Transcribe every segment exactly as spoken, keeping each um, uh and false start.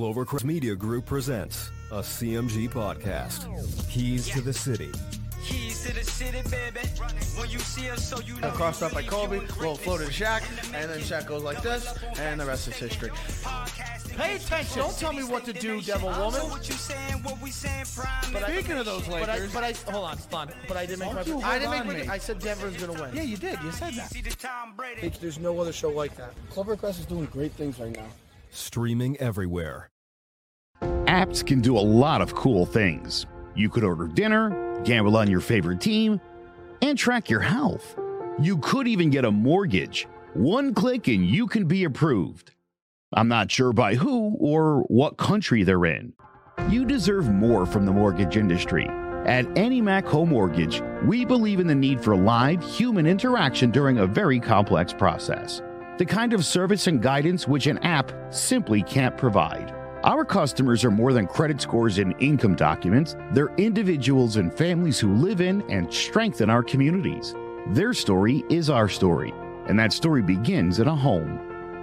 Clovercrest Media Group presents a C M G podcast. Keys yeah. to the City. Keys to the city, baby. When you see us, so you know. Crossed up by Colby, roll flow to Shaq, and then Shaq goes like this, and the rest is history. Pay attention. Don't tell me what to do, devil woman. But speaking of those Lakers, but I, but I hold on, fun. But I didn't make my. I didn't make my. I said Denver's gonna win. Yeah, you did. You said that. Hey, there's no other show like that. Clovercrest is doing great things right now. Streaming everywhere. Apps can do a lot of cool things. You could order dinner, gamble on your favorite team, and track your health. You could even get a mortgage. One click and you can be approved. I'm not sure by who or what country they're in. You deserve more from the mortgage industry. At AnnieMac Home Mortgage, we believe in the need for live human interaction during a very complex process. The kind of service and guidance which an app simply can't provide. Our customers are more than credit scores and income documents. They're individuals and families who live in and strengthen our communities. Their story is our story, and that story begins in a home.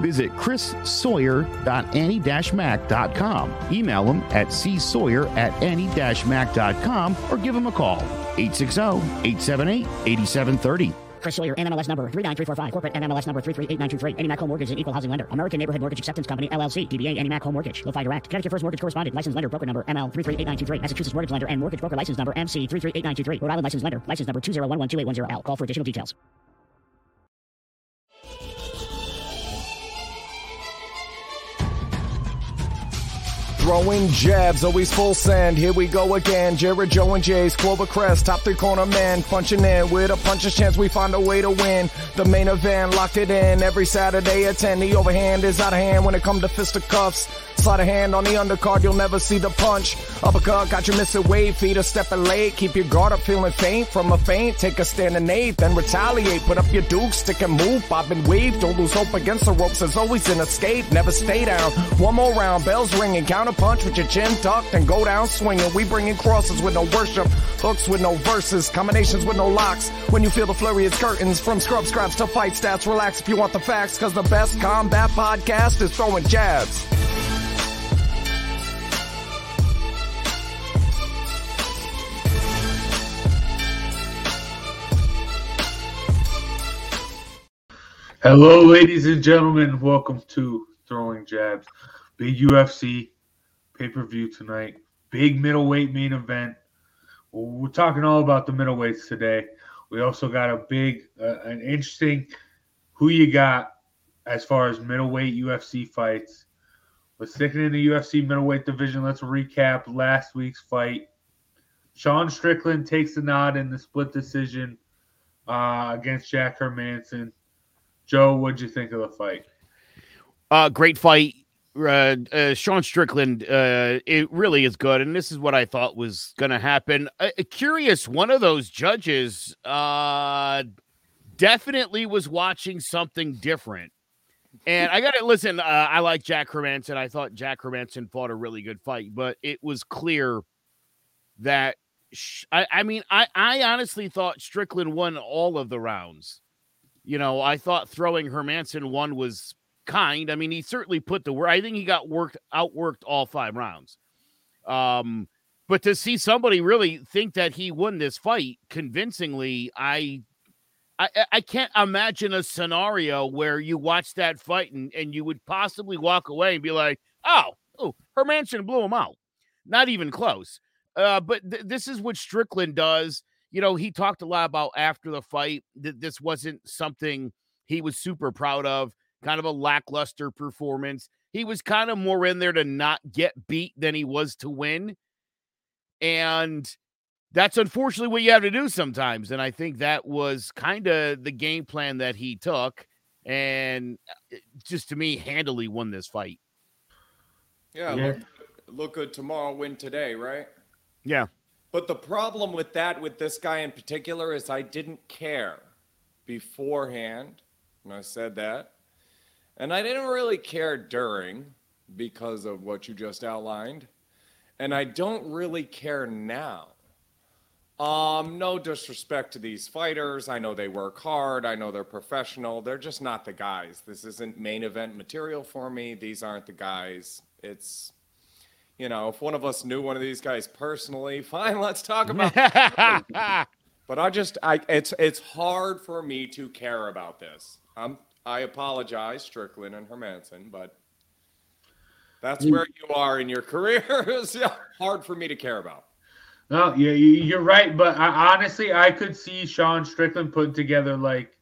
Visit chris sawyer dot annie mac dot com. Email him at c sawyer at annie mac dot com or give him a call, eight six zero, eight seven eight, eight seven three zero. Chris Sawyer, N M L S number three nine three four five, corporate N M L S number three three eight nine two three, AnnieMac Home Mortgage, an equal housing lender, American Neighborhood Mortgage Acceptance Company, L L C, D B A AnnieMac Home Mortgage, LoFi Direct, Connecticut First Mortgage Correspondent, Licensed Lender, Broker Number M L three three eight nine two three, Massachusetts Mortgage Lender and Mortgage Broker License Number M C three three eight nine two three, Rhode Island Licensed Lender, License Number two zero one one two eight one zero L. Call for additional details. Throwing jabs, always full send. Here we go again. Jared, Joe, and Jay's Clovercrest, top three corner man, punching in with a puncher's chance. We find a way to win. The main event, locked it in every Saturday at ten. The overhand is out of hand when it comes to fisticuffs. Slide a hand on the undercard, you'll never see the punch. Uppercut, got you missing weight, feet are stepping late. Keep your guard up, feeling faint from a feint. Take a stand and eight, then retaliate. Put up your dukes, stick and move, bob and weave. Don't lose hope against the ropes, there's always an escape. Never stay down. One more round, bells ringing, counter punch with your chin tucked and go down swinging. We bringing crosses with no worship, hooks with no verses, combinations with no locks. When you feel the flurry, it's curtains. From scrub scraps to fight stats, relax if you want the facts, because the best combat podcast is Throwing Jabs. Hello, ladies and gentlemen. Welcome to Throwing Jabs. Big U F C pay-per-view tonight, big middleweight main event. We're talking all about the middleweights today. We also got a big, uh, an interesting who you got as far as middleweight U F C fights. We're sticking in the U F C middleweight division. Let's recap last week's fight. Sean Strickland takes the nod in the split decision uh, against Jack Hermansson. Joe, what'd you think of the fight? Uh, great fight. Uh, uh, Sean Strickland, uh, it really is good, and this is what I thought was going to happen. Uh, curious, one of those judges uh, definitely was watching something different. And I got to listen, uh, I like Jack Hermansson. I thought Jack Hermansson fought a really good fight, but it was clear that, sh- I, I mean, I, I honestly thought Strickland won all of the rounds. You know, I thought throwing Hermansson one was kind. I mean, he certainly put the work. I think he got worked, outworked all five rounds. Um, but to see somebody really think that he won this fight convincingly, I, I, I can't imagine a scenario where you watch that fight and, and you would possibly walk away and be like, oh, oh, Hermansson blew him out. Not even close. Uh, but th- this is what Strickland does. You know, he talked a lot about after the fight that this wasn't something he was super proud of. Kind of a lackluster performance. He was kind of more in there to not get beat than he was to win. And that's unfortunately what you have to do sometimes. And I think that was kind of the game plan that he took. And just to me, handily won this fight. Yeah. yeah. look good tomorrow, win today, right? Yeah. But the problem with that, with this guy in particular, is I didn't care beforehand, and I said that. And I didn't really care during because of what you just outlined. And I don't really care now. Um, no disrespect to these fighters. I know they work hard. I know they're professional. They're just not the guys. This isn't main event material for me. These aren't the guys. It's, you know, if one of us knew one of these guys personally, fine, let's talk about it. But I just, I, it's, it's hard for me to care about this. I'm, I apologize, Strickland and Hermansson, but that's where you are in your career. It's hard for me to care about. No, yeah, you're right, but I, honestly, I could see Sean Strickland putting together like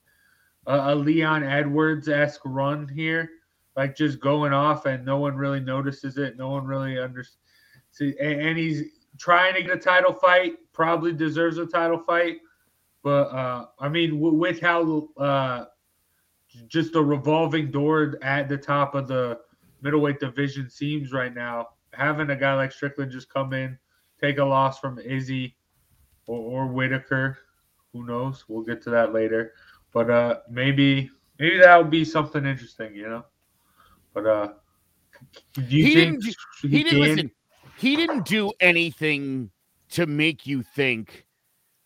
a, a Leon Edwards-esque run here, like just going off and no one really notices it, no one really understands. And, and he's trying to get a title fight, probably deserves a title fight, but uh, I mean, w- with how uh, just a revolving door at the top of the middleweight division seems right now, having a guy like Strickland just come in, take a loss from Izzy or, or Whittaker. Who knows? We'll get to that later. But uh, maybe maybe that would be something interesting, you know? But uh, do you he think didn't, he, he didn't listen, he didn't do anything to make you think,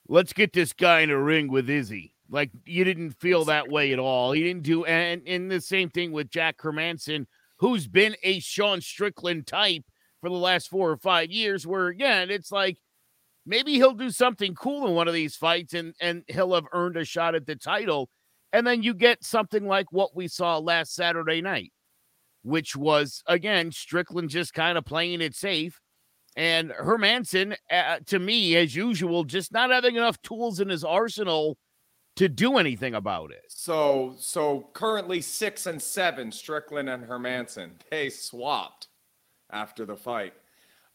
let's get this guy in a ring with Izzy. Like, you didn't feel that way at all. He didn't do – and and the same thing with Jack Hermansson, who's been a Sean Strickland type for the last four or five years, where again, it's like, maybe he'll do something cool in one of these fights and, and he'll have earned a shot at the title. And then you get something like what we saw last Saturday night, which was, again, Strickland just kind of playing it safe. And Hermansson, uh, to me, as usual, just not having enough tools in his arsenal to do anything about it. So, so currently six and seven, Strickland and Hermansson, they swapped after the fight.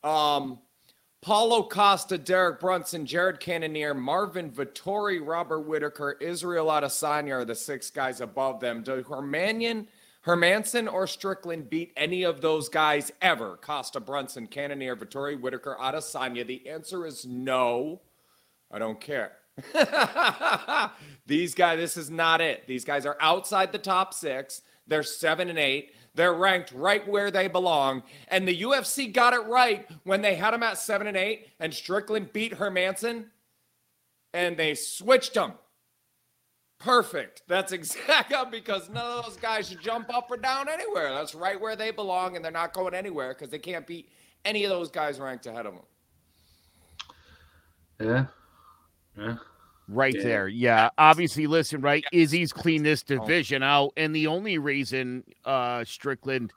Um, Paulo Costa, Derek Brunson, Jared Cannonier, Marvin Vettori, Robert Whittaker, Israel Adesanya are the six guys above them. Do Hermanian, Hermansson or Strickland beat any of those guys ever? Costa, Brunson, Cannonier, Vettori, Whittaker, Adesanya. The answer is no. I don't care. These guys, this is not it. These guys are outside the top six. They're seven and eight. They're ranked right where they belong. And the U F C got it right when they had them at seven and eight and Strickland beat Hermansson and they switched them. Perfect. That's exactly, because none of those guys should jump up or down anywhere. That's right where they belong, and they're not going anywhere because they can't beat any of those guys ranked ahead of them. Yeah. Yeah. Right yeah. there. Yeah. Obviously, listen, right? Yeah. Izzy's cleaned this division out. And the only reason uh, Strickland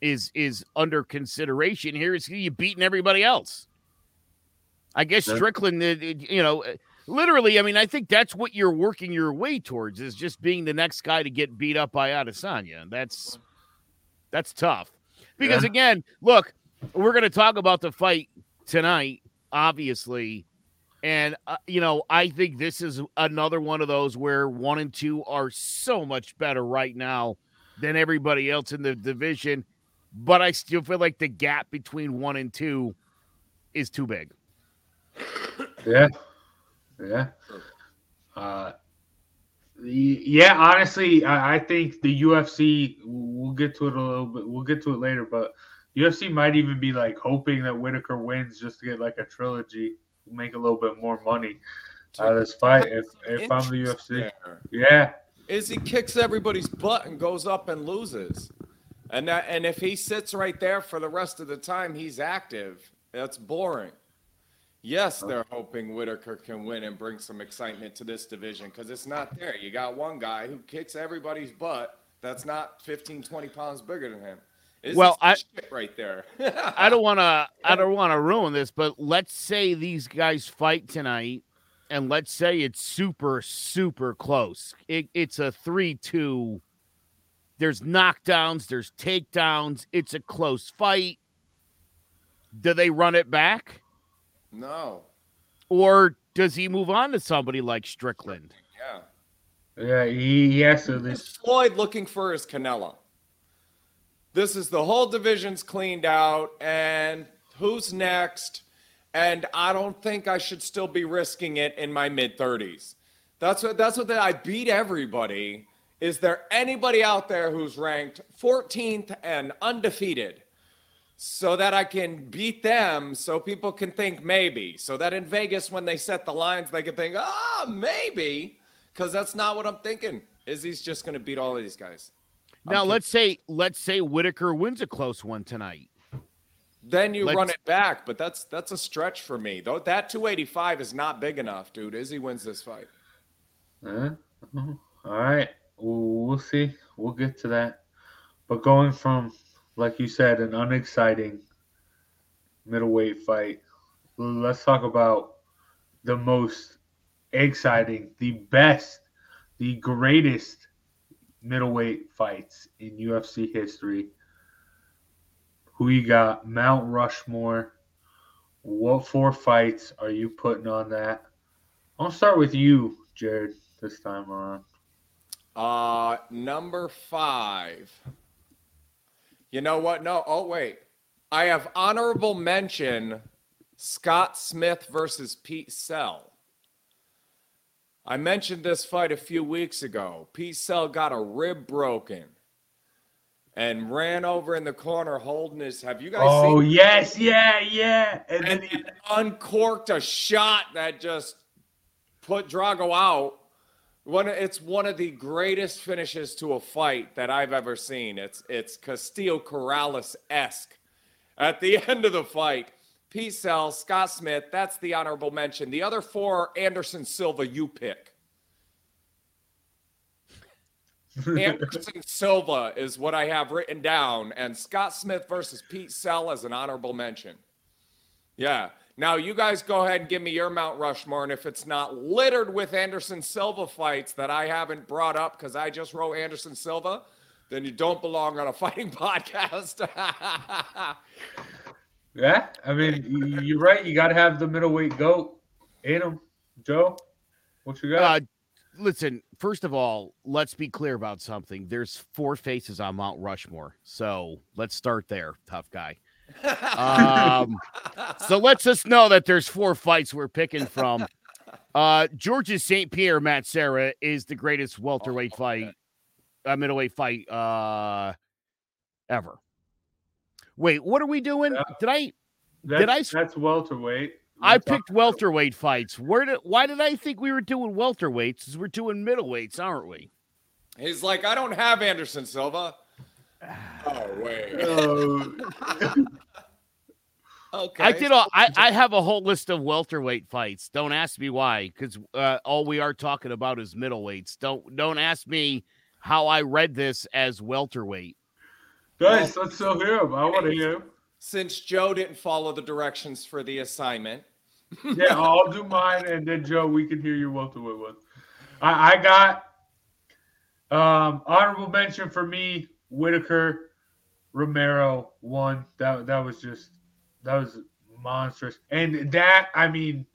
is is under consideration here is he's beating everybody else. I guess yeah. Strickland, you know, literally, I mean, I think that's what you're working your way towards, is just being the next guy to get beat up by Adesanya. And that's, that's tough. Because, yeah. again, look, we're going to talk about the fight tonight, obviously. And, uh, you know, I think this is another one of those where one and two are so much better right now than everybody else in the division. But I still feel like the gap between one and two is too big. Yeah. Yeah. Uh, yeah, honestly, I, I think the U F C, we'll get to it a little bit. We'll get to it later. But U F C might even be, like, hoping that Whittaker wins just to get, like, a trilogy. Make a little bit more money out of this fight if, if I'm the U F C. There. Yeah. Izzy kicks everybody's butt and goes up and loses. And that, and if he sits right there for the rest of the time he's active, that's boring. Yes, they're hoping Whittaker can win and bring some excitement to this division because it's not there. You got one guy who kicks everybody's butt that's not fifteen, twenty pounds bigger than him. This well, I shit right there. I don't want to. I don't want to ruin this, but let's say these guys fight tonight, and let's say it's super, super close. It, it's a three two. There's knockdowns. There's takedowns. It's a close fight. Do they run it back? No. Or does he move on to somebody like Strickland? Yeah. Yeah. He, he has to. This Floyd looking for his Canelo. This is the whole division's cleaned out, and who's next? And I don't think I should still be risking it in my mid-thirties. That's what that's what the, I beat everybody. Is there anybody out there who's ranked fourteenth and undefeated so that I can beat them so people can think maybe? So that in Vegas, when they set the lines, they can think, ah, oh, maybe, because that's not what I'm thinking. Izzy's just going to beat all of these guys. Now, I'm let's kidding. say let's say Whittaker wins a close one tonight. Then you Let's, run it back, but that's that's a stretch for me. Though that two eighty-five is not big enough, dude. Izzy wins this fight. Uh, all right, we'll see. We'll get to that. But going from, like you said, an unexciting middleweight fight, let's talk about the most exciting, the best, the greatest middleweight fights in U F C history. We got Mount Rushmore. What four fights are you putting on that? I'll start with you, Jared, this time around. Uh, number five. You know what? No. Oh, wait. I have honorable mention Scott Smith versus Pete Sell. I mentioned this fight a few weeks ago. Pete Sell got a rib broken and ran over in the corner holding his. Have you guys oh, seen? Oh, yes, yeah, yeah. And, and then he uncorked a shot that just put Drago out. One, it's one of the greatest finishes to a fight that I've ever seen. It's it's Castillo Corrales-esque. At the end of the fight, Pete Sell, Scott Smith, that's the honorable mention. The other four, Anderson Silva, you pick. Anderson Silva is what I have written down, and Scott Smith versus Pete Sell as an honorable mention. Yeah. Now you guys go ahead and give me your Mount Rushmore, and if it's not littered with Anderson Silva fights that I haven't brought up because I just wrote Anderson Silva, then you don't belong on a fighting podcast. Yeah, I mean, you're right. You got to have the middleweight goat in him. Joe, what you got? Uh, Listen, first of all, let's be clear about something. There's four faces on Mount Rushmore. So let's start there, tough guy. Um, so let's just know that there's four fights we're picking from. Uh, Georges Saint Pierre, Matt Serra is the greatest welterweight oh, fight, uh, middleweight fight uh, ever. Wait, what are we doing? Uh, did I? Did I? That's welterweight. I picked welterweight fights. Where did? Why did I think we were doing welterweights? Because we're doing middleweights, aren't we? He's like, I don't have Anderson Silva. Oh wait. Okay. I did. All, I I have a whole list of welterweight fights. Don't ask me why, because uh, all we are talking about is middleweights. Don't don't ask me how I read this as welterweight. Guys, well, let's still hear him. I want to hear him. Since Joe didn't follow the directions for the assignment. Yeah, I'll do mine, and then, Joe, we can hear your welterweight one. I, I got um, honorable mention for me, Whittaker, Romero, one. That, that was just – that was monstrous. And that, I mean,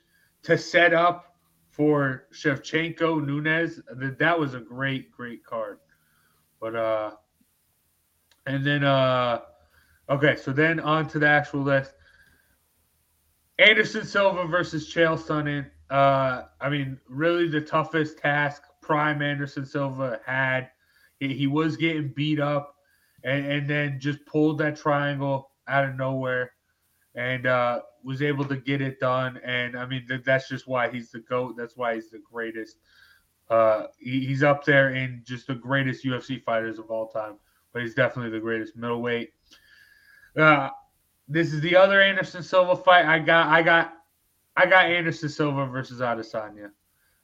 to set up for Shevchenko, Nunes, that, that was a great, great card. But – uh, and then – uh. Okay, so then on to the actual list. Anderson Silva versus Chael Sonnen. Uh, I mean, really the toughest task prime Anderson Silva had. He, he was getting beat up and, and then just pulled that triangle out of nowhere and uh, was able to get it done. And, I mean, th- that's just why he's the GOAT. That's why he's the greatest. Uh, he, he's up there in just the greatest U F C fighters of all time, but he's definitely the greatest middleweight. Uh, this is the other Anderson Silva fight. I got, I got, I got Anderson Silva versus Adesanya.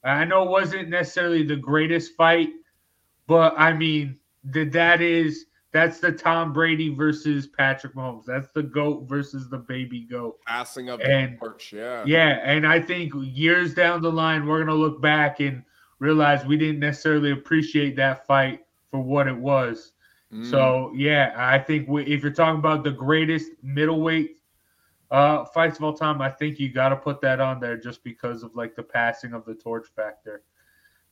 I know it wasn't necessarily the greatest fight, but I mean that that is that's the Tom Brady versus Patrick Mahomes. That's the GOAT versus the baby GOAT. Passing up the torch, yeah, yeah. And I think years down the line, we're gonna look back and realize we didn't necessarily appreciate that fight for what it was. So, yeah, I think we, if you're talking about the greatest middleweight uh, fights of all time, I think you got to put that on there just because of, like, the passing of the torch factor.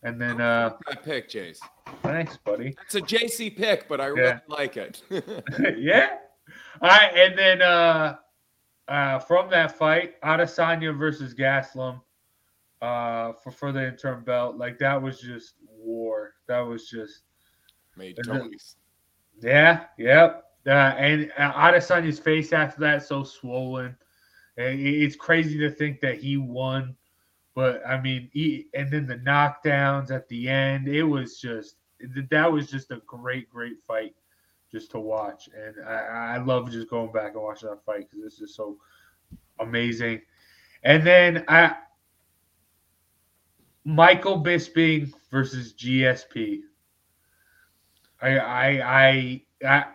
And then uh, my pick, Jace. Thanks, buddy. It's a J C pick, but I really yeah. like it. Yeah. All right, and then uh, uh, from that fight, Adesanya versus Gastelum uh, for for the interim belt. Like that was just war. That was just made toys. Yeah. Yep. Uh, and uh, Adesanya's face after that so swollen. And it's crazy to think that he won. But, I mean, he, and then the knockdowns at the end, it was just – that was just a great, great fight just to watch. And I, I love just going back and watching that fight because it's just so amazing. And then I Michael Bisping versus G S P. I I I, I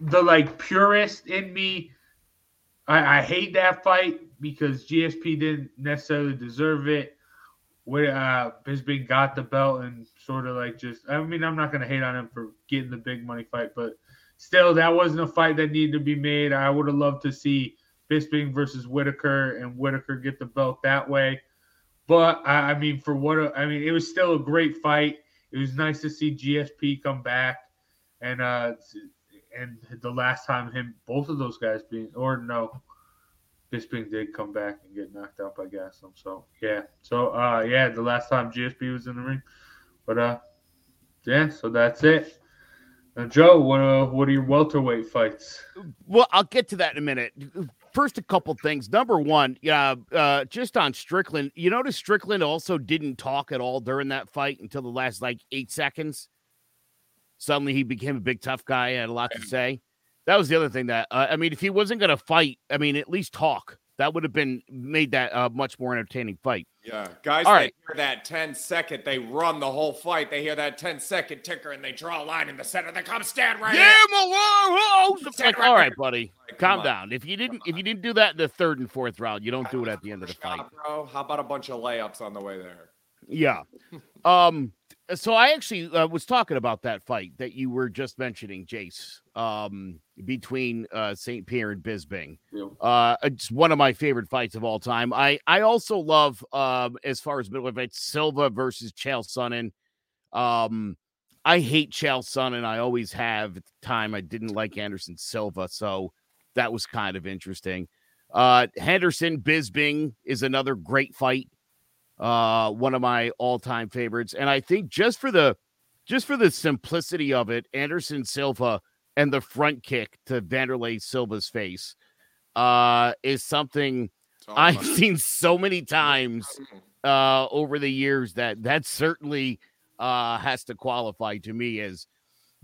the, like, purist in me, I, I hate that fight. Because G S P didn't necessarily deserve it. Where uh, Bisping got the belt and sort of like just – I mean, I'm not going to hate on him for getting the big money fight, but still, that wasn't a fight that needed to be made. I would have loved to see Bisping versus Whittaker and Whittaker get the belt that way. But, I, I mean, for what – I mean, it was still a great fight. It was nice to see G S P come back and uh, and the last time him – both of those guys being – or no – Bisping did come back and get knocked out by Gastelum. So, yeah. So, uh, yeah, the last time G S P was in the ring. But, uh, yeah, so that's it. Now, Joe, what, uh, what are your welterweight fights? Well, I'll get to that in a minute. First, a couple things. Number one, uh, uh, just on Strickland, you notice Strickland also didn't talk at all during that fight until the last, like, eight seconds. Suddenly he became a big tough guy, had a lot to say. That was the other thing that, uh, I mean, if he wasn't going to fight, I mean, at least talk. That would have been made that a uh, much more entertaining fight. Yeah. Guys, all right. They hear that ten second, they run the whole fight. They hear that ten second ticker and they draw a line in the center. They come stand right yeah, here. It's like, right all right, here. buddy, like, calm down. If you didn't, if you didn't do that in the third and fourth round, you don't do it at the end of the fight. Bro, how about a bunch of layups on the way there? Yeah. um, So I actually uh, was talking about that fight that you were just mentioning, Jace, um, between uh, Saint Pierre and Bisping. Yeah. Uh, it's one of my favorite fights of all time. I, I also love, um, as far as middleweight, Silva versus Chael Sonnen. Um, I hate Chael Sonnen. I always have. At the time, I didn't like Anderson Silva, so that was kind of interesting. Uh, Henderson Bisping is another great fight. Uh, one of my all-time favorites. And I think just for the just for the simplicity of it, Anderson Silva and the front kick to Vanderlei Silva's face uh, is something I've fun. seen so many times uh, over the years that that certainly uh, has to qualify to me as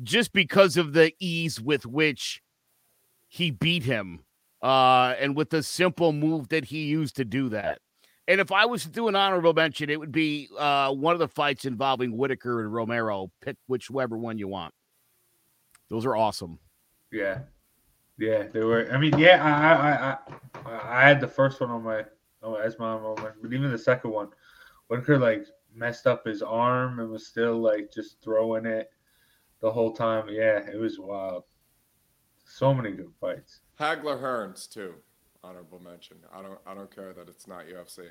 just because of the ease with which he beat him uh, and with the simple move that he used to do that. And if I was to do an honorable mention, it would be uh, one of the fights involving Whittaker and Romero. Pick whichever one you want. Those are awesome. Yeah, yeah, they were. I mean, yeah, I, I, I, I had the first one on my, oh, as my, but even the second one, Whittaker like messed up his arm and was still like just throwing it the whole time. Yeah, it was wild. So many good fights. Hagler Hearns too. Honorable mention. I don't. I don't care that it's not U F C.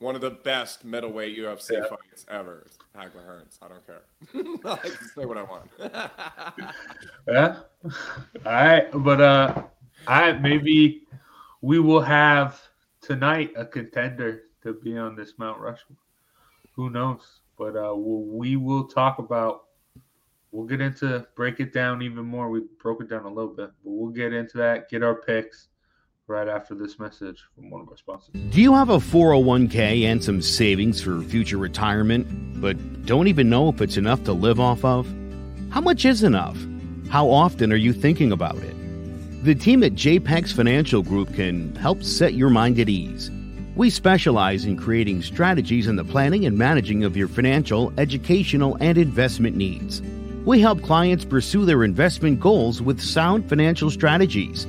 One of the best middleweight U F C yeah. fights ever. It's Hagler Hearns. I don't care. I like to say what I want. Yeah. All right. But uh, I maybe we will have tonight a contender to be on this Mount Rushmore. Who knows? But uh, we'll, we will talk about. We'll get into break it down even more. We broke it down a little bit, but we'll get into that. Get our picks. Right after this message from one of our sponsors. Do you have a four oh one k and some savings for future retirement, but don't even know if it's enough to live off of? How much is enough? How often are you thinking about it? The team at J PEX Financial Group can help set your mind at ease. We specialize in creating strategies in the planning and managing of your financial, educational, and investment needs. We help clients pursue their investment goals with sound financial strategies.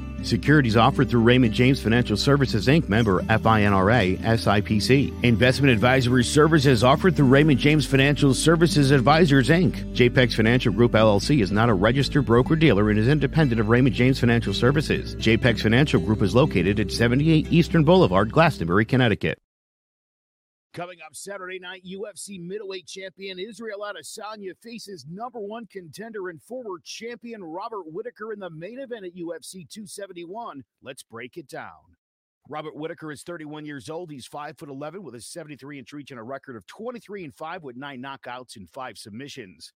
Securities offered through Raymond James Financial Services, Incorporated, member FINRA, S I P C. Investment advisory services offered through Raymond James Financial Services Advisors, Incorporated. J PEX Financial Group, L L C is not a registered broker-dealer and is independent of Raymond James Financial Services. J PEX Financial Group is located at seventy-eight Eastern Boulevard, Glastonbury, Connecticut. Coming up Saturday night, U F C middleweight champion Israel Adesanya faces number one contender and former champion Robert Whittaker in the main event at U F C two seventy-one. Let's break it down. Robert Whittaker is thirty-one years old. He's five foot eleven with a seventy-three inch reach and a record of twenty-three and five with nine knockouts and five submissions.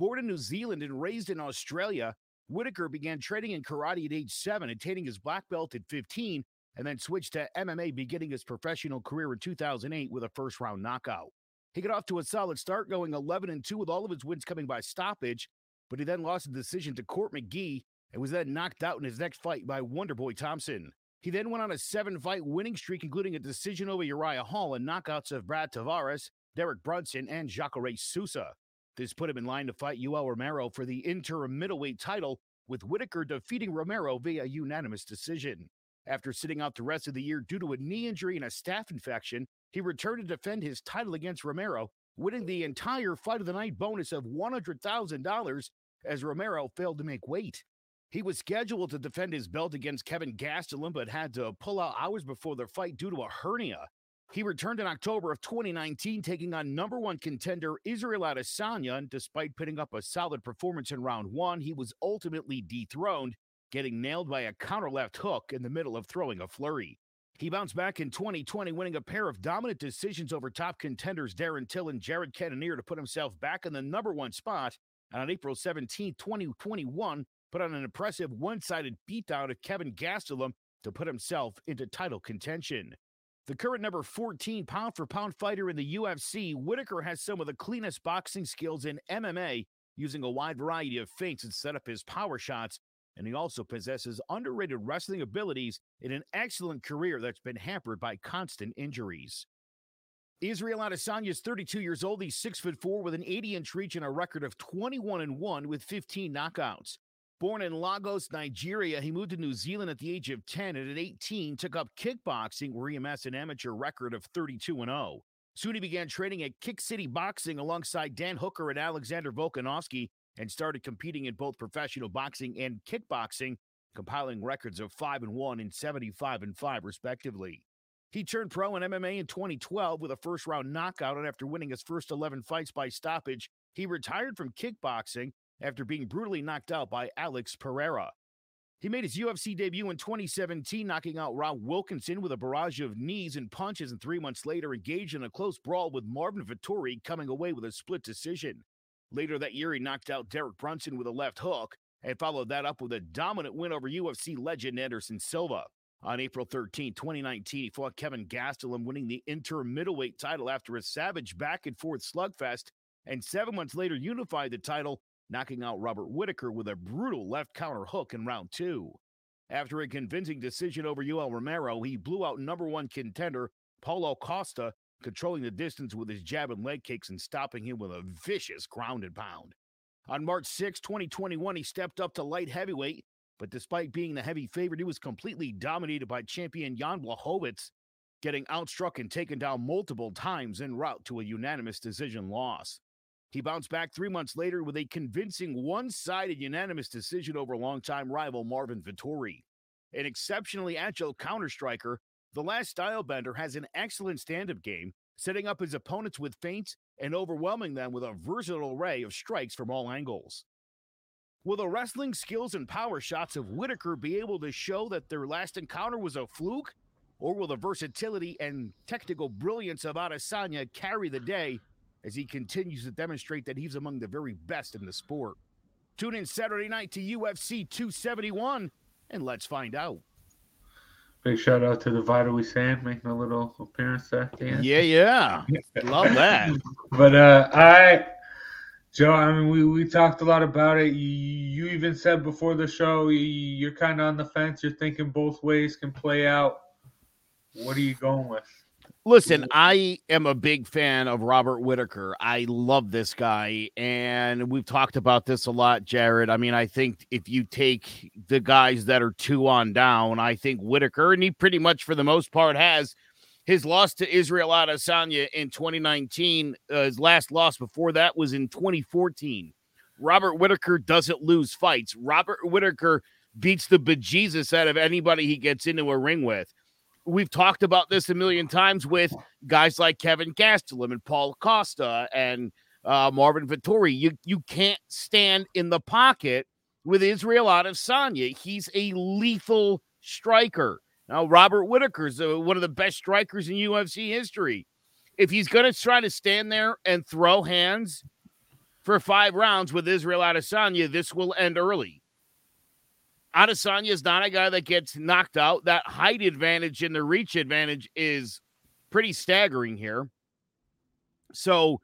Born in New Zealand and raised in Australia, Whittaker began training in karate at age seven, attaining his black belt at fifteen, and then switched to M M A, beginning his professional career in two thousand eight with a first-round knockout. He got off to a solid start, going eleven and two with all of his wins coming by stoppage, but he then lost a decision to Court McGee and was then knocked out in his next fight by Wonderboy Thompson. He then went on a seven-fight winning streak, including a decision over Uriah Hall and knockouts of Brad Tavares, Derek Brunson, and Jacare Sousa. This put him in line to fight Yoel Romero for the interim middleweight title, with Whittaker defeating Romero via unanimous decision. After sitting out the rest of the year due to a knee injury and a staph infection, he returned to defend his title against Romero, winning the entire fight of the night bonus of one hundred thousand dollars as Romero failed to make weight. He was scheduled to defend his belt against Kevin Gastelum, but had to pull out hours before the fight due to a hernia. He returned in October of twenty nineteen, taking on number one contender Israel Adesanya, and despite putting up a solid performance in round one, he was ultimately dethroned, getting nailed by a counter left hook in the middle of throwing a flurry. He bounced back in twenty twenty, winning a pair of dominant decisions over top contenders Darren Till and Jared Cannonier to put himself back in the number one spot, and on April seventeenth, twenty twenty-one, put on an impressive one-sided beatdown of Kevin Gastelum to put himself into title contention. The current number fourteen pound-for-pound fighter in the U F C, Whittaker has some of the cleanest boxing skills in M M A, using a wide variety of feints to set up his power shots, and he also possesses underrated wrestling abilities in an excellent career that's been hampered by constant injuries. Israel Adesanya is thirty-two years old. He's six foot four with an eighty inch reach and a record of twenty-one and one with fifteen knockouts. Born in Lagos, Nigeria, he moved to New Zealand at the age of ten, and at eighteen took up kickboxing, where he amassed an amateur record of thirty-two and oh. Soon he began training at Kick City Boxing alongside Dan Hooker and Alexander Volkanovsky, and started competing in both professional boxing and kickboxing, compiling records of five and one and seventy-five and five, respectively. He turned pro in M M A in twenty twelve with a first-round knockout, and after winning his first eleven fights by stoppage, he retired from kickboxing after being brutally knocked out by Alex Pereira. He made his U F C debut in twenty seventeen, knocking out Rob Wilkinson with a barrage of knees and punches, and three months later engaged in a close brawl with Marvin Vettori, coming away with a split decision. Later that year, he knocked out Derek Brunson with a left hook and followed that up with a dominant win over U F C legend Anderson Silva. On April thirteenth, twenty nineteen, he fought Kevin Gastelum, winning the interim middleweight title after a savage back-and-forth slugfest, and seven months later unified the title, knocking out Robert Whittaker with a brutal left counter hook in round two. After a convincing decision over Yoel Romero, he blew out number one contender Paulo Costa, controlling the distance with his jab and leg kicks and stopping him with a vicious ground and pound. On March sixth, twenty twenty-one, he stepped up to light heavyweight, but despite being the heavy favorite, he was completely dominated by champion Jan Blachowicz, getting outstruck and taken down multiple times en route to a unanimous decision loss. He bounced back three months later with a convincing one-sided unanimous decision over longtime rival Marvin Vettori. An exceptionally agile counter-striker, the last style bender has an excellent stand-up game, setting up his opponents with feints and overwhelming them with a versatile array of strikes from all angles. Will the wrestling skills and power shots of Whittaker be able to show that their last encounter was a fluke? Or will the versatility and technical brilliance of Adesanya carry the day as he continues to demonstrate that he's among the very best in the sport? Tune in Saturday night to U F C two seventy-one, and let's find out. Big shout out to the Vital We Sand making a little appearance there at the end. Yeah, yeah. Love that. But uh, I, Joe, I mean, we, we talked a lot about it. You, you even said before the show, you, you're kind of on the fence. You're thinking both ways can play out. What are you going with? Listen, I am a big fan of Robert Whittaker. I love this guy, and we've talked about this a lot, Jared. I mean, I think if you take the guys that are two on down, I think Whittaker, and he pretty much for the most part has his loss to Israel Adesanya in twenty nineteen. Uh, his last loss before that was in twenty fourteen. Robert Whittaker doesn't lose fights. Robert Whittaker beats the bejesus out of anybody he gets into a ring with. We've talked about this a million times with guys like Kevin Gastelum and Paulo Costa and uh, Marvin Vettori. You you can't stand in the pocket with Israel Adesanya. He's a lethal striker. Now, Robert Whittaker's uh, one of the best strikers in U F C history. If he's going to try to stand there and throw hands for five rounds with Israel Adesanya, this will end early. Adesanya is not a guy that gets knocked out. That height advantage and the reach advantage is pretty staggering here. So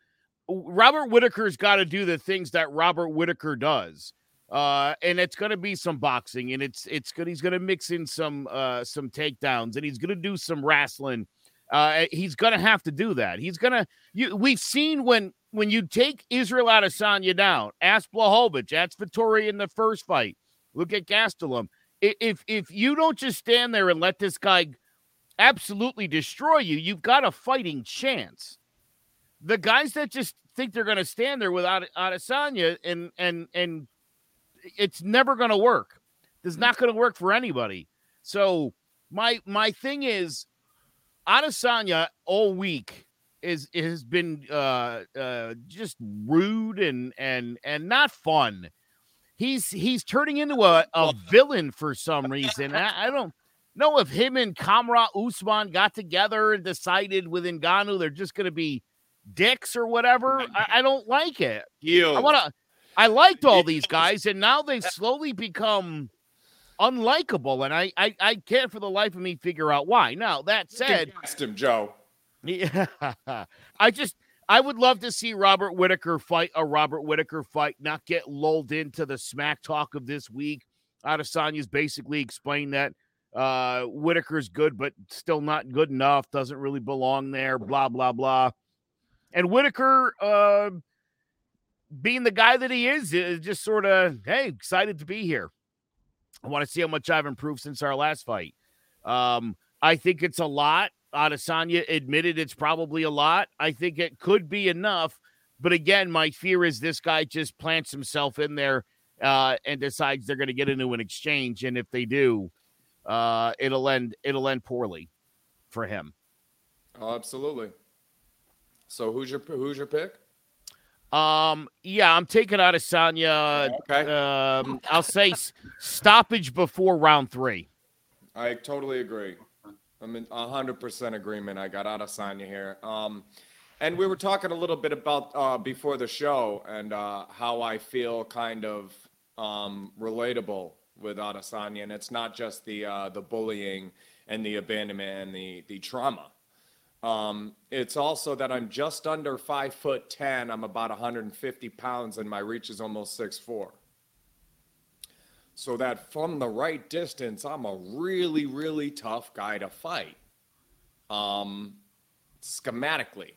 Robert Whittaker's got to do the things that Robert Whittaker does. Uh, and it's going to be some boxing, and it's it's good. He's going to mix in some uh, some takedowns, and he's going to do some wrestling. Uh, he's going to have to do that. He's going to you, we've seen when when you take Israel Adesanya down, ask Blachowicz, ask Vettori in the first fight. Look at Gastelum. If if you don't just stand there and let this guy absolutely destroy you, you've got a fighting chance. The guys that just think they're going to stand there without Adesanya, and and and it's never going to work. It's not going to work for anybody. So my my thing is, Adesanya all week is has been uh, uh, just rude and and and not fun. He's he's turning into a, a villain for some reason. I, I don't know if him and Kamarat Usman got together and decided with Ngannou they're just going to be dicks or whatever. I, I don't like it. You. I want to. I liked all these guys, and now they've slowly become unlikable, and I, I, I can't for the life of me figure out why. Now, that said, him, Joe. Yeah, I just. I would love to see Robert Whittaker fight a Robert Whittaker fight, not get lulled into the smack talk of this week. Adesanya's basically explained that uh, Whittaker's good, but still not good enough, doesn't really belong there, blah, blah, blah. And Whittaker, uh, being the guy that he is, is just sort of, hey, excited to be here. I want to see how much I've improved since our last fight. Um, I think it's a lot. Adesanya admitted it's probably a lot. I think it could be enough. But again, my fear is this guy just plants himself in there uh, and decides they're going to get into an exchange. And if they do, uh, it'll end it'll end poorly for him. Oh, absolutely. So who's your who's your pick? Um, yeah, I'm taking Adesanya. Okay. Um, I'll say stoppage before round three. I totally agree. I'm in one hundred percent agreement. I got Adesanya here. Um, and we were talking a little bit about uh, before the show and uh, how I feel kind of um, relatable with Adesanya. And it's not just the uh, the bullying and the abandonment and the, the trauma. Um, it's also that I'm just under five foot ten. I'm about one hundred fifty pounds and my reach is almost six foot four. So that from the right distance, I'm a really, really tough guy to fight. Um, schematically.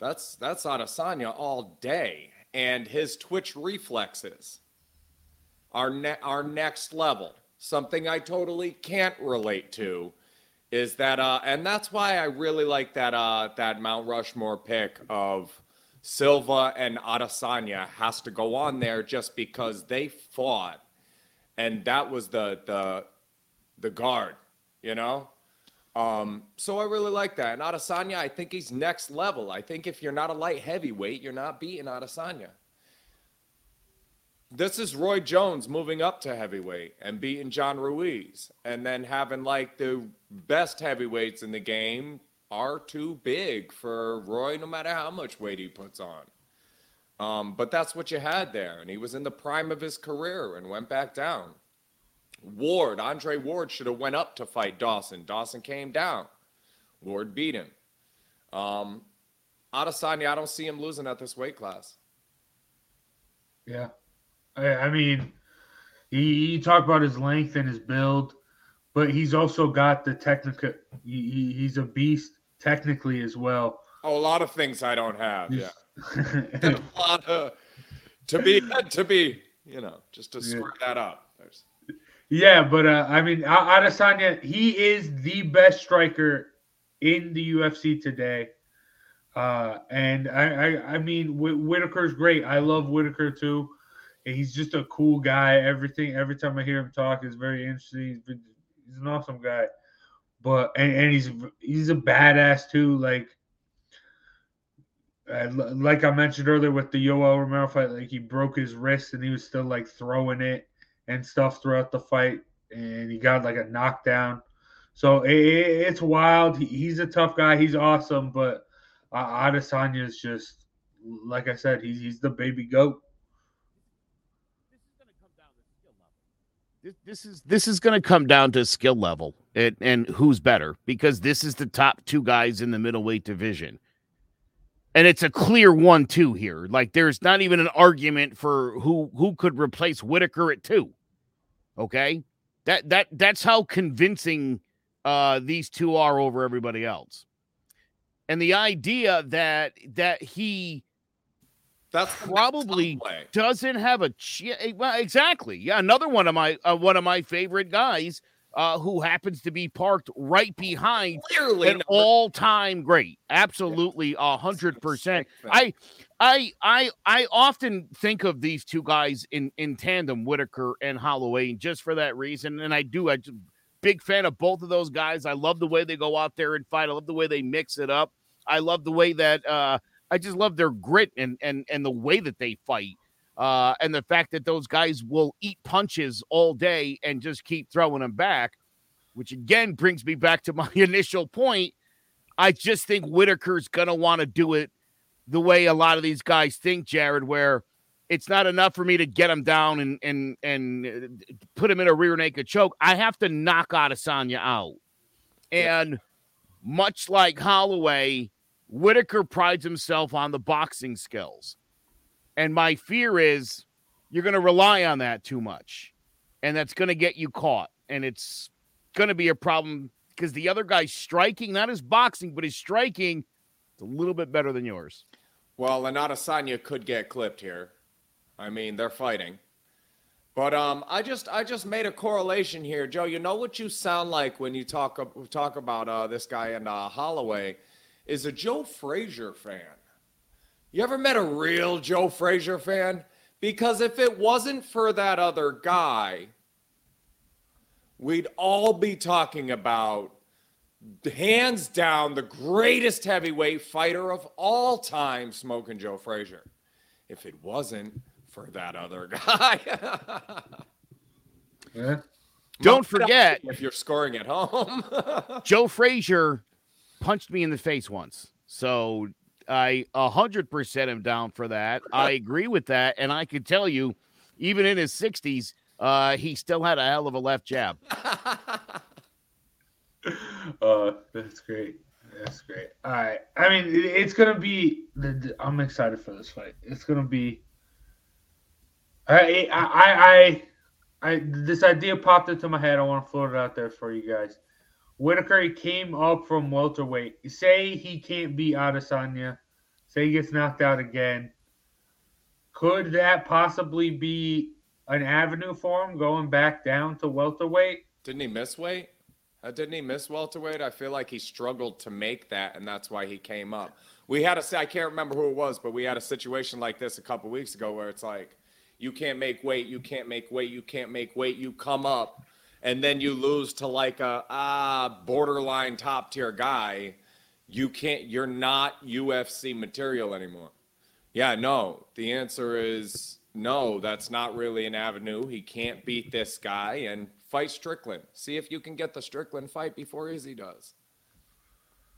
That's that's Adesanya all day. And his twitch reflexes are, ne- are next level. Something I totally can't relate to is that, uh, and that's why I really like that uh, that Mount Rushmore pick of Silva and Adesanya has to go on there just because they fought, and that was the the the guard, you know. Um, so I really like that. And Adesanya, I think he's next level. I think if you're not a light heavyweight, you're not beating Adesanya. This is Roy Jones moving up to heavyweight and beating John Ruiz, and then having like the best heavyweights in the game are too big for Roy, no matter how much weight he puts on. Um, but that's what you had there. And he was in the prime of his career and went back down. Ward, Andre Ward should have went up to fight Dawson. Dawson came down. Ward beat him. Um, Adesanya, I don't see him losing at this weight class. Yeah. I, I mean, he, he talked about his length and his build. but he's also got the technical. He, he, he's a beast technically as well. Oh, a lot of things I don't have. Yeah, a lot of, to be to be you know just to square yeah. that up. There's... Yeah, but uh, I mean, Adesanya, he is the best striker in the U F C today. Uh, and I, I, I mean, Whittaker's great. I love Whittaker too. And he's just a cool guy. Everything, every time I hear him talk, is very interesting. He's, been, he's an awesome guy, but and, and he's he's a badass too. Like, I, like I mentioned earlier with the Yoel Romero fight, like he broke his wrist and he was still like throwing it and stuff throughout the fight, and he got like a knockdown. So it, it, it's wild. He, he's a tough guy. He's awesome, but. Uh, Adesanya is just, like I said, he's he's the baby goat. This is going to come down to skill level. This, this is this is going to come down to skill level and, and who's better, because this is the top two guys in the middleweight division, and it's a clear one two here. Like there's not even an argument for who who could replace Whittaker at two. Okay, that that that's how convincing uh, these two are over everybody else. And the idea that that he that's probably doesn't have a ch- well, exactly. Yeah, another one of my uh, one of my favorite guys uh, who happens to be parked right behind Clearly an never- all-time great. Absolutely a hundred percent. I I I I often think of these two guys in, in tandem, Whittaker and Holloway, just for that reason. And I do I just, big fan of both of those guys. I love the way they go out there and fight. I love the way they mix it up. I love the way that uh, I just love their grit and and and the way that they fight, uh, and the fact that those guys will eat punches all day and just keep throwing them back, which again brings me back to my initial point. I just think Whittaker's gonna want to do it the way a lot of these guys think, Jared, where it's not enough for me to get him down and and and put him in a rear naked choke. I have to knock Adesanya out. And yeah. much like Holloway, Whittaker prides himself on the boxing skills. And my fear is you're going to rely on that too much. And that's going to get you caught. And it's going to be a problem because the other guy's striking, not his boxing, but his striking is a little bit better than yours. Well, and Adesanya could get clipped here. I mean, they're fighting. But um, I just I just made a correlation here, Joe. You know what you sound like when you talk talk about uh, this guy and uh, Holloway is a Joe Frazier fan. You ever met a real Joe Frazier fan? Because if it wasn't for that other guy, we'd all be talking about, hands down, the greatest heavyweight fighter of all time, Smokin' Joe Frazier. If it wasn't for that other guy. yeah. Don't forget, if you're scoring at home, Joe Frazier punched me in the face once. So I one hundred percent am down for that. I agree with that. And I can tell you, even in his sixties, uh, he still had a hell of a left jab. uh, that's great. That's great. All right. I mean, it's going to be, I'm excited for this fight. It's going to be, I, I, I, I, this idea popped into my head. I want to float it out there for you guys. Whittaker, he came up from welterweight. Say he can't beat Adesanya. Say he gets knocked out again. Could that possibly be an avenue for him going back down to welterweight? Didn't he miss weight? Uh, didn't he miss welterweight? I feel like he struggled to make that, and that's why he came up. We had a, I can't remember who it was, but we had a situation like this a couple weeks ago where it's like, you can't make weight, you can't make weight, you can't make weight, you come up, and then you lose to like a ah, borderline top-tier guy. You can't, you're not U F C material anymore. Yeah, no, the answer is no, that's not really an avenue. He can't beat this guy, and fight Strickland. See if you can get the Strickland fight before Izzy does.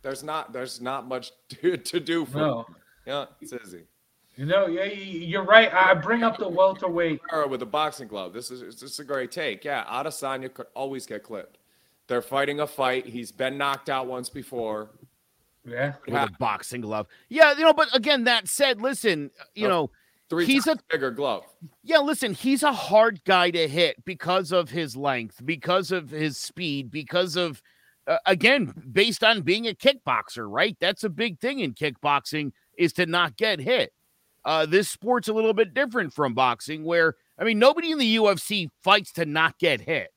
There's not, there's not much to, to do for no. him. Yeah, it's Izzy. You know, yeah, you're right. I bring up the welterweight with a boxing glove. This is this is a great take. Yeah, Adesanya could always get clipped. They're fighting a fight. He's been knocked out once before. Yeah, with a boxing glove. Yeah, you know. But again, that said, listen, you know, Three he's times a bigger glove. Yeah, listen, he's a hard guy to hit because of his length, because of his speed, because of, uh, again, based on being a kickboxer, right? That's a big thing in kickboxing, is to not get hit. Uh, this sport's a little bit different from boxing, where, I mean, nobody in the U F C fights to not get hit.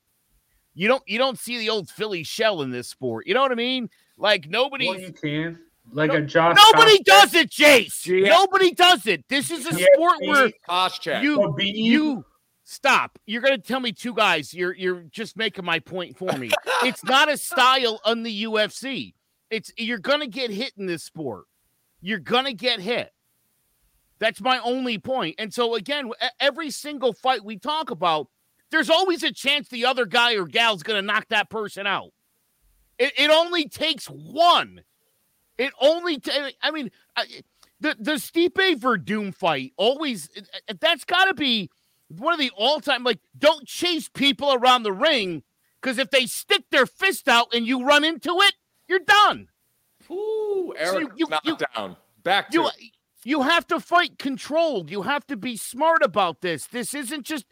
You don't you don't see the old Philly shell in this sport. You know what I mean? Like, nobody... Well, you can. Like no, a Josh Nobody Koscheck. does it, Jace. Yeah. Nobody does it. This is a yeah, sport B. where Koscheck. you you stop. You're gonna tell me two guys. You're you're just making my point for me. It's not a style on the U F C. It's you're gonna get hit in this sport. You're gonna get hit. That's my only point. And so again, every single fight we talk about, there's always a chance the other guy or gal's gonna knock that person out. It it only takes one. It only, t- I mean, the, the Stipe Verdum fight always, that's got to be one of the all-time, like, don't chase people around the ring, because if they stick their fist out and you run into it, you're done. Ooh, Eric, so you, knocked you, down. Back to you, you have to fight controlled. You have to be smart about this. This isn't just,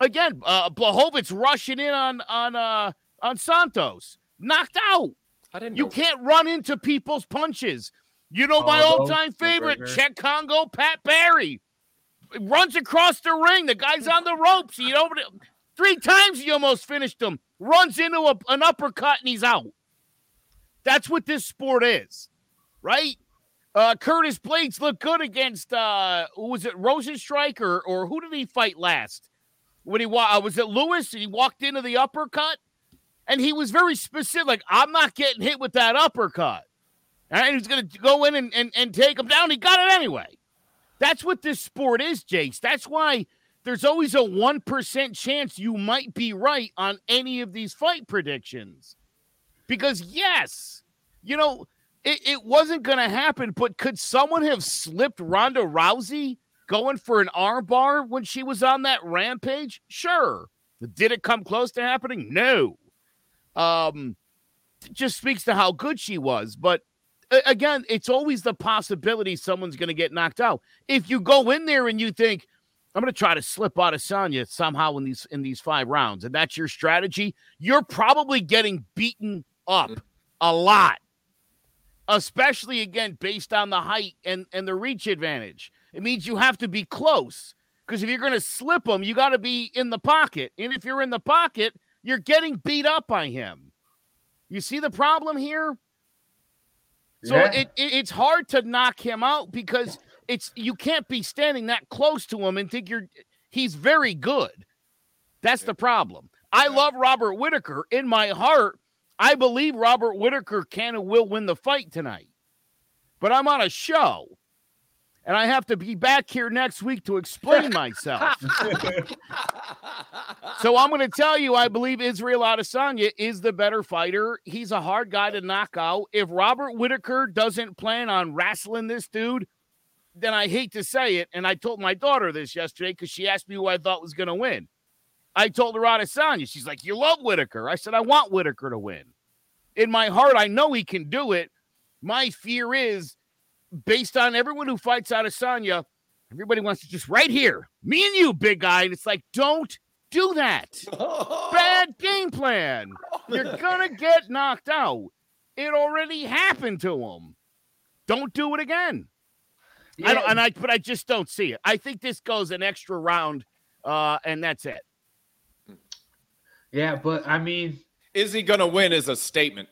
again, uh, Blachowicz rushing in on, on, uh, on Santos. Knocked out. I didn't you know. Can't run into people's punches. You know my oh, all-time favorite, Czech Congo, Pat Barry. It runs across the ring. The guy's on the ropes. You know, three times he almost finished him. Runs into a, an uppercut, and he's out. That's what this sport is, right? Uh, Curtis Blades looked good against, uh, was it Rosenstrike, or, or who did he fight last? When he uh, Was it Lewis? He walked into the uppercut. And he was very specific, like, I'm not getting hit with that uppercut. All right, he's going to go in and, and, and take him down. He got it anyway. That's what this sport is, Jace. That's why there's always a one percent chance you might be right on any of these fight predictions. Because, yes, you know, it, it wasn't going to happen, but could someone have slipped Ronda Rousey going for an arm bar when she was on that rampage? Sure. Did it come close to happening? No. Um, just speaks to how good she was. But again, it's always the possibility someone's going to get knocked out. If you go in there and you think, I'm going to try to slip out of Sonya somehow in these, in these five rounds, and that's your strategy, you're probably getting beaten up a lot, especially again, based on the height and, and the reach advantage. It means you have to be close, because if you're going to slip them, you got to be in the pocket. And if you're in the pocket, you're getting beat up by him. You see the problem here? So yeah. it, it it's hard to knock him out, because it's you can't be standing that close to him and think you're he's very good. That's the problem. I love Robert Whittaker. In my heart, I believe Robert Whittaker can and will win the fight tonight. But I'm on a show, and I have to be back here next week to explain myself. So I'm going to tell you, I believe Israel Adesanya is the better fighter. He's a hard guy to knock out. If Robert Whittaker doesn't plan on wrestling this dude, then I hate to say it, and I told my daughter this yesterday because she asked me who I thought was going to win. I told her Adesanya. She's like, you love Whittaker. I said, I want Whittaker to win. In my heart, I know he can do it. My fear is, based on everyone who fights Adesanya, everybody wants to just right here, me and you, big guy. And it's like, don't do that. Bad game plan. You're going to get knocked out. It already happened to him. Don't do it again. Yeah. I don't, and I, but I just don't see it. I think this goes an extra round, uh, and that's it. Yeah, but I mean, is he going to win is a statement.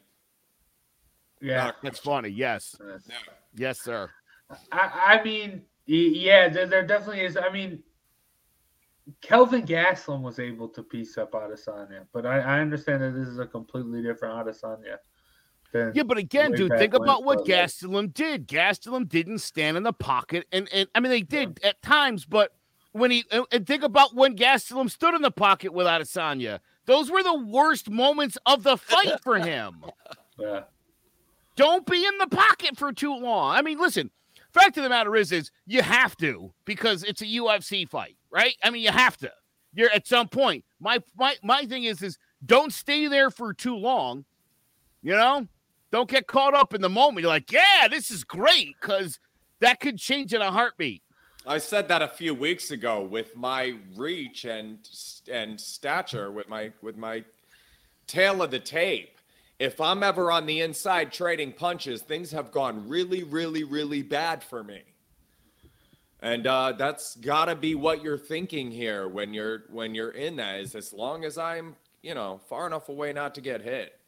Yeah, that's funny. Yes. Yeah. Yes, sir. I, I mean, yeah, there, there definitely is. I mean, Kelvin Gastelum was able to piece up Adesanya, but I, I understand that this is a completely different Adesanya. Yeah, but again, dude, think about what Gastelum did. Gastelum didn't stand in the pocket. And, and I mean, they did yeah. at times, but when he – and think about when Gastelum stood in the pocket with Adesanya. Those were the worst moments of the fight for him. Yeah. Don't be in the pocket for too long. I mean, listen, fact of the matter is, is you have to, because it's a U F C fight, right? I mean, you have to. You're at some point. My my my thing is, is don't stay there for too long. You know, don't get caught up in the moment. You're like, yeah, this is great, because that could change in a heartbeat. I said that a few weeks ago with my reach and and stature, with my with my tail of the tape. If I'm ever on the inside trading punches, things have gone really, really, really bad for me. And uh, that's got to be what you're thinking here when you're when you're in that. Is as long as I'm, you know, far enough away not to get hit.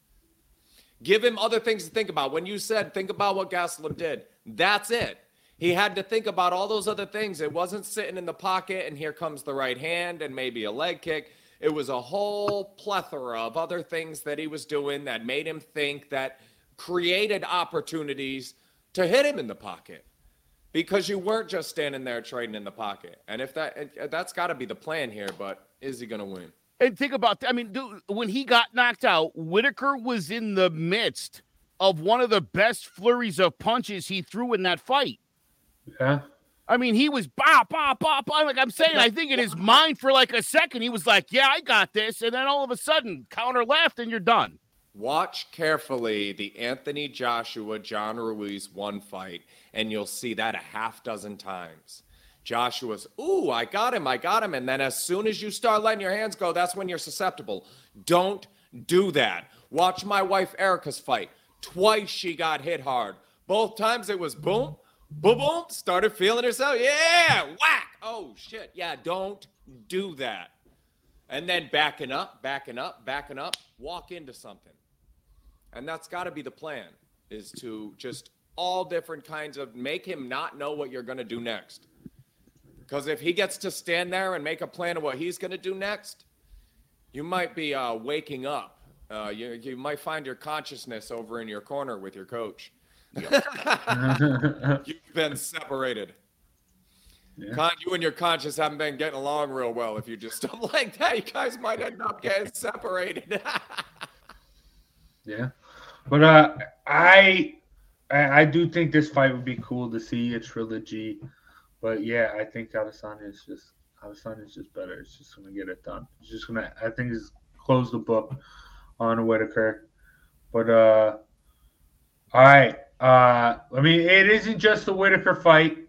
Give him other things to think about. When you said think about what Gastelum did, that's it. He had to think about all those other things. It wasn't sitting in the pocket and here comes the right hand and maybe a leg kick. It was a whole plethora of other things that he was doing that made him think, that created opportunities to hit him in the pocket, because you weren't just standing there trading in the pocket. And if that that's got to be the plan here, but is he going to win? And think about that. I mean, dude, when he got knocked out, Whittaker was in the midst of one of the best flurries of punches he threw in that fight. Yeah. I mean, he was bop, bop, bop, bop. Like I'm saying, I think in his mind for like a second, he was like, yeah, I got this. And then all of a sudden, counter left and you're done. Watch carefully the Anthony Joshua, John Ruiz one fight, and you'll see that a half dozen times. Joshua's, ooh, I got him, I got him. And then as soon as you start letting your hands go, that's when you're susceptible. Don't do that. Watch my wife Erica's fight. Twice she got hit hard. Both times it was boom. Boom, boom, started feeling herself. Yeah, whack. Oh, shit. Yeah, don't do that. And then backing up, backing up, backing up, walk into something. And that's got to be the plan, is to just all different kinds of make him not know what you're going to do next. Because if he gets to stand there and make a plan of what he's going to do next, you might be uh, waking up. Uh, you, you might find your consciousness over in your corner with your coach. You've been separated. Yeah. Con, you and your conscience haven't been getting along real well. If you just don't like that, you guys might end up getting separated. Yeah, but uh, I, I I do think this fight would be cool to see, a trilogy. But yeah, I think Adesanya is just Adesanya is just better. It's just gonna get it done. It's just gonna I think it's close the book on Whittaker. But uh, all right. Uh, I mean, it isn't just the Whittaker fight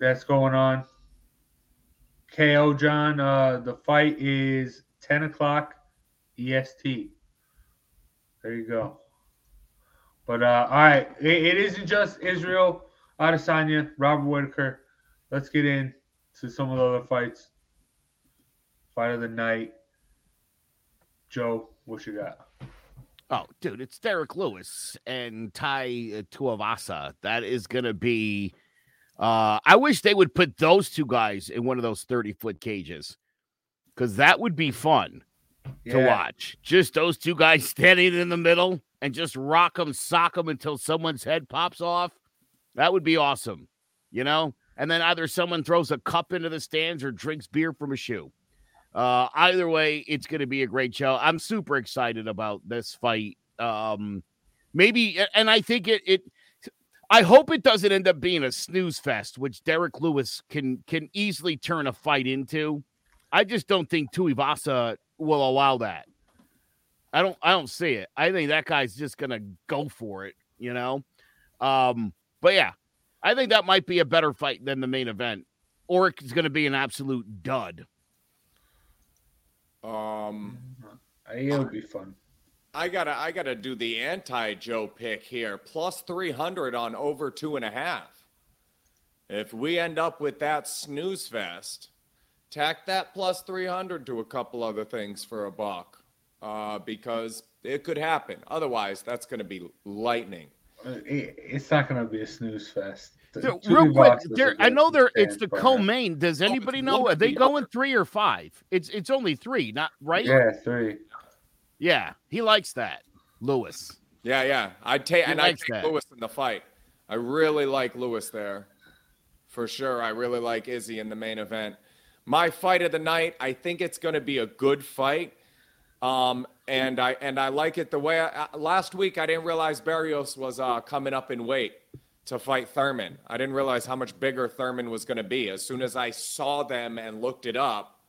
that's going on. K O, John, uh, the fight is ten o'clock E S T. There you go. But, uh, all right, it, it isn't just Israel Adesanya, Robert Whittaker. Let's get in to some of the other fights. Fight of the night. Joe, what you got? Oh, dude, it's Derek Lewis and Tai Tuivasa. That is going to be uh, – I wish they would put those two guys in one of those thirty-foot cages, because that would be fun yeah. to watch. Just those two guys standing in the middle and just rock them, sock them until someone's head pops off. That would be awesome, you know? And then either someone throws a cup into the stands or drinks beer from a shoe. Uh, either way, it's going to be a great show. I'm super excited about this fight. Um, maybe, and I think it, it, I hope it doesn't end up being a snooze fest, which Derek Lewis can, can easily turn a fight into. I just don't think Tuivasa will allow that. I don't, I don't see it. I think that guy's just going to go for it, you know? Um, but yeah, I think that might be a better fight than the main event, or it's going to be an absolute dud. Um, it would be fun. I gotta, I gotta do the anti-Joe pick here. Plus three hundred on over two and a half. If we end up with that snooze fest, tack that plus three hundred to a couple other things for a buck, uh, because it could happen. Otherwise, that's gonna be lightning. It, it's not gonna be a snooze fest. Dude, real quick, I know they're it's the co-main. Does anybody know? Are they going three or five? It's it's only three, not right? Yeah, three. Yeah, he likes that, Lewis. Yeah, yeah. I'd take and I take Lewis in the fight. I really like Lewis there, for sure. I really like Izzy in the main event. My fight of the night. I think it's going to be a good fight. Um, and I and I like it the way. I, last week I didn't realize Barrios was uh, coming up in weight to fight Thurman. I didn't realize how much bigger Thurman was going to be. As soon as I saw them and looked it up,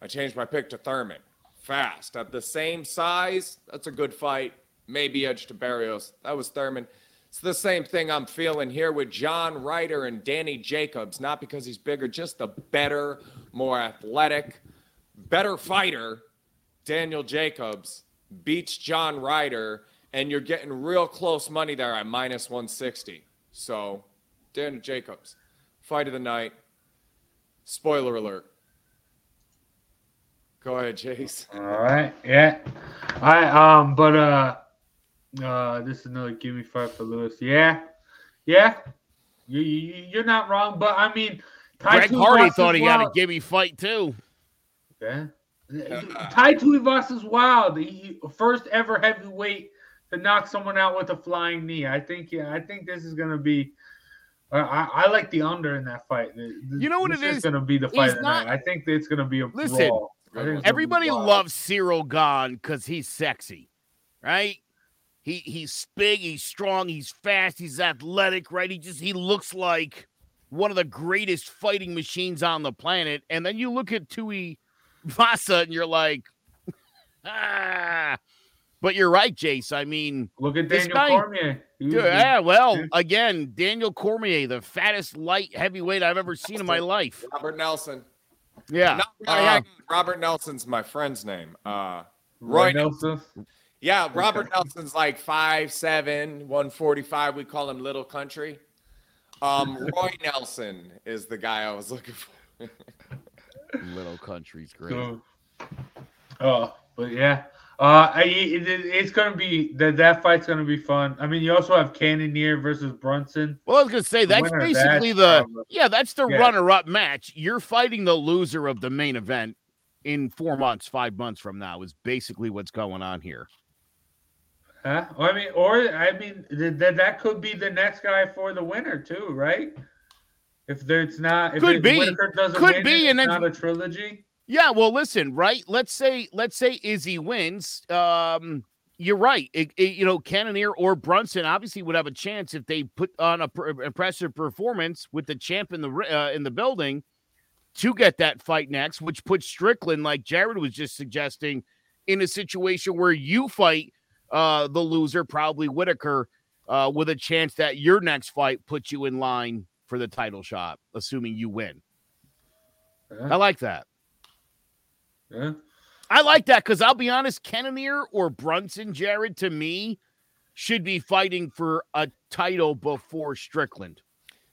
I changed my pick to Thurman fast. At the same size, that's a good fight. Maybe edge to Barrios. That was Thurman. It's the same thing I'm feeling here with John Ryder and Danny Jacobs, not because he's bigger, just the better, more athletic, better fighter. Daniel Jacobs beats John Ryder, and you're getting real close money there at minus one sixty. So Daniel Jacobs, fight of the night. Spoiler alert. Go ahead, Chase. All right. Yeah. I um but uh uh this is another gimme fight for Lewis. Yeah. Yeah. You, you you're not wrong, but I mean Tai Greg Hardy thought he wild. Had a gimme fight too. Yeah. Tai Tuivasa is wild. He, first ever heavyweight to knock someone out with a flying knee. I think yeah, I think this is gonna be I, I like the under in that fight. The, the, you know what it is? It's going to be the fight tonight. I think it's going to be a listen, brawl. Everybody loves Cyril Gane because he's sexy, right? He He's big, he's strong, he's fast, he's athletic, right? He just he looks like one of the greatest fighting machines on the planet. And then you look at Tuivasa and you're like, ah. But you're right, Jace. I mean, look at Daniel guy, Cormier. Dude, yeah, well, again, Daniel Cormier, the fattest light heavyweight I've ever seen Nelson. In my life. Robert Nelson. Yeah. No, uh, Robert Nelson's my friend's name. Uh, Roy, Roy Nelson. Yeah, Robert Nelson's like five seven, one forty-five. We call him Little Country. Um, Roy Nelson is the guy I was looking for. Little Country's great. So, oh, but yeah. Uh, it, it, it's gonna be that that fight's gonna be fun. I mean, you also have Cannonier versus Brunson. Well, I was gonna say that's basically that, the yeah, that's the yeah. runner-up match. You're fighting the loser of the main event in four months, five months from now is basically what's going on here. Huh? I mean, or I mean, th- th- that could be the next guy for the winner too, right? If there's not, if could be, Whittaker doesn't could win, be, and it's not a trilogy. Yeah, well, listen, right? Let's say let's say Izzy wins. Um, you're right. It, it, you know, Cannonier or Brunson obviously would have a chance if they put on a pr- impressive performance with the champ in the uh, in the building to get that fight next, which puts Strickland, like Jared was just suggesting, in a situation where you fight uh, the loser, probably Whittaker, uh, with a chance that your next fight puts you in line for the title shot, assuming you win. Yeah. I like that. Yeah. I like that because I'll be honest, Cannonier or Brunson, Jared, to me, should be fighting for a title before Strickland.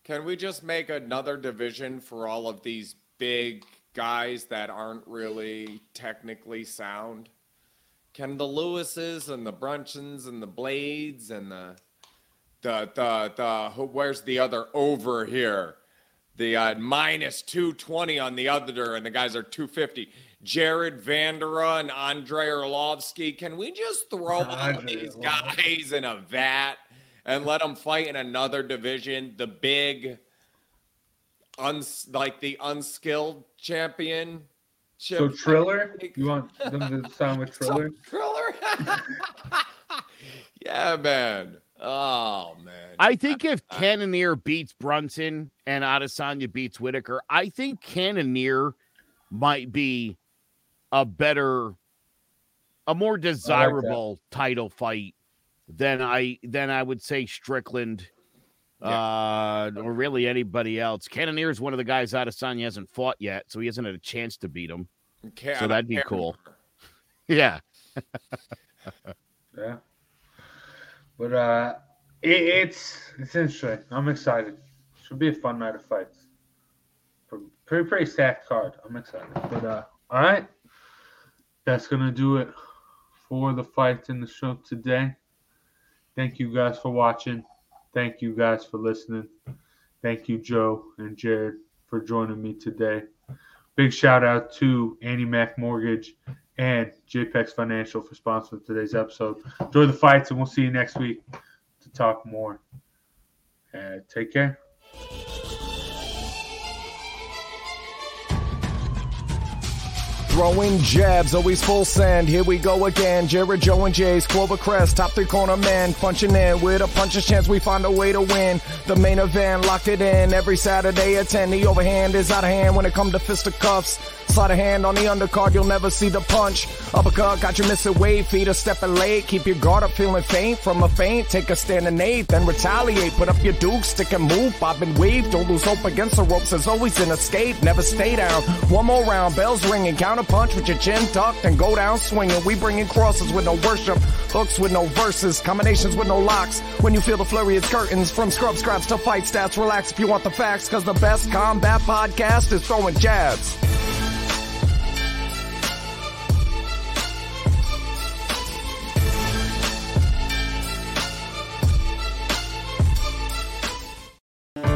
Can we just make another division for all of these big guys that aren't really technically sound? Can the Lewises and the Brunsons and the Blades and the the the the who, where's the other over here? The uh, minus two twenty on the other, and the guys are two fifty. Jared Vandera and Andrei Arlovsky. Can we just throw all these guys in a vat and let them fight in another division? The big, uns like the unskilled champion. So Triller? You want them to sound with Triller? So, Triller? Yeah, man. Oh, man. I think if Cannonier beats Brunson and Adesanya beats Whittaker, I think Cannonier might be a better, a more desirable like title fight than I than I would say Strickland yeah. uh, or really anybody else. Cannonier is one of the guys Adesanya hasn't fought yet, so he hasn't had a chance to beat him. Okay, so that'd be care. Cool. Yeah. Yeah. But uh, it, it's it's interesting. I'm excited. Should be a fun night of fights. Pretty, pretty stacked card. I'm excited. But uh, all right, that's gonna do it for the fights in the show today. Thank you guys for watching. Thank you guys for listening. Thank you, Joe and Jared, for joining me today. Big shout out to AnnieMac Mortgage and J PEX Financial for sponsoring today's episode. Enjoy the fights, and we'll see you next week to talk more. And uh, take care. Throwing jabs, always full send. Here we go again. Jared, Joe, and Jay's Clovercrest, top three corner man, punching in with a puncher's chance. We find a way to win. The main event, locked it in every Saturday at ten. The overhand is out of hand when it comes to fisticuffs. Slide a hand on the undercard, you'll never see the punch. Uppercut, got you missing weight, feet are stepping late. Keep your guard up, feeling faint from a feint. Take a stand and aid, then retaliate. Put up your duke, stick and move, bob and weave. Don't lose hope against the ropes, there's always an escape. Never stay down. One more round, bells ringing. Counter punch with your chin tucked and go down swinging. We bringing crosses with no worship, hooks with no verses, combinations with no locks. When you feel the flurry, it's curtains. From scrub scraps to fight stats, relax if you want the facts, cause the best combat podcast is Throwing Jabs.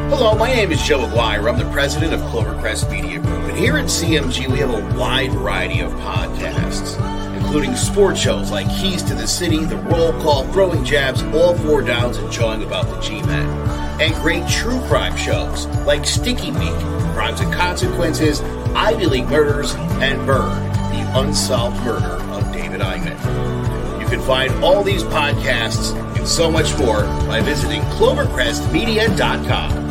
Hello, my name is Joe Aguirre. I'm the president of Clovercrest Media Group, and here at C M G we have a wide variety of podcasts, including sports shows like Keys to the City, The Roll Call, Throwing Jabs, All Four Downs, and Jawing About the G-Men, and great true crime shows like Sticky Meat, Crimes and Consequences, Ivy League Murders, and Burn, the Unsolved Murder of David Eichmann. You can find all these podcasts and so much more by visiting clovercrest media dot com.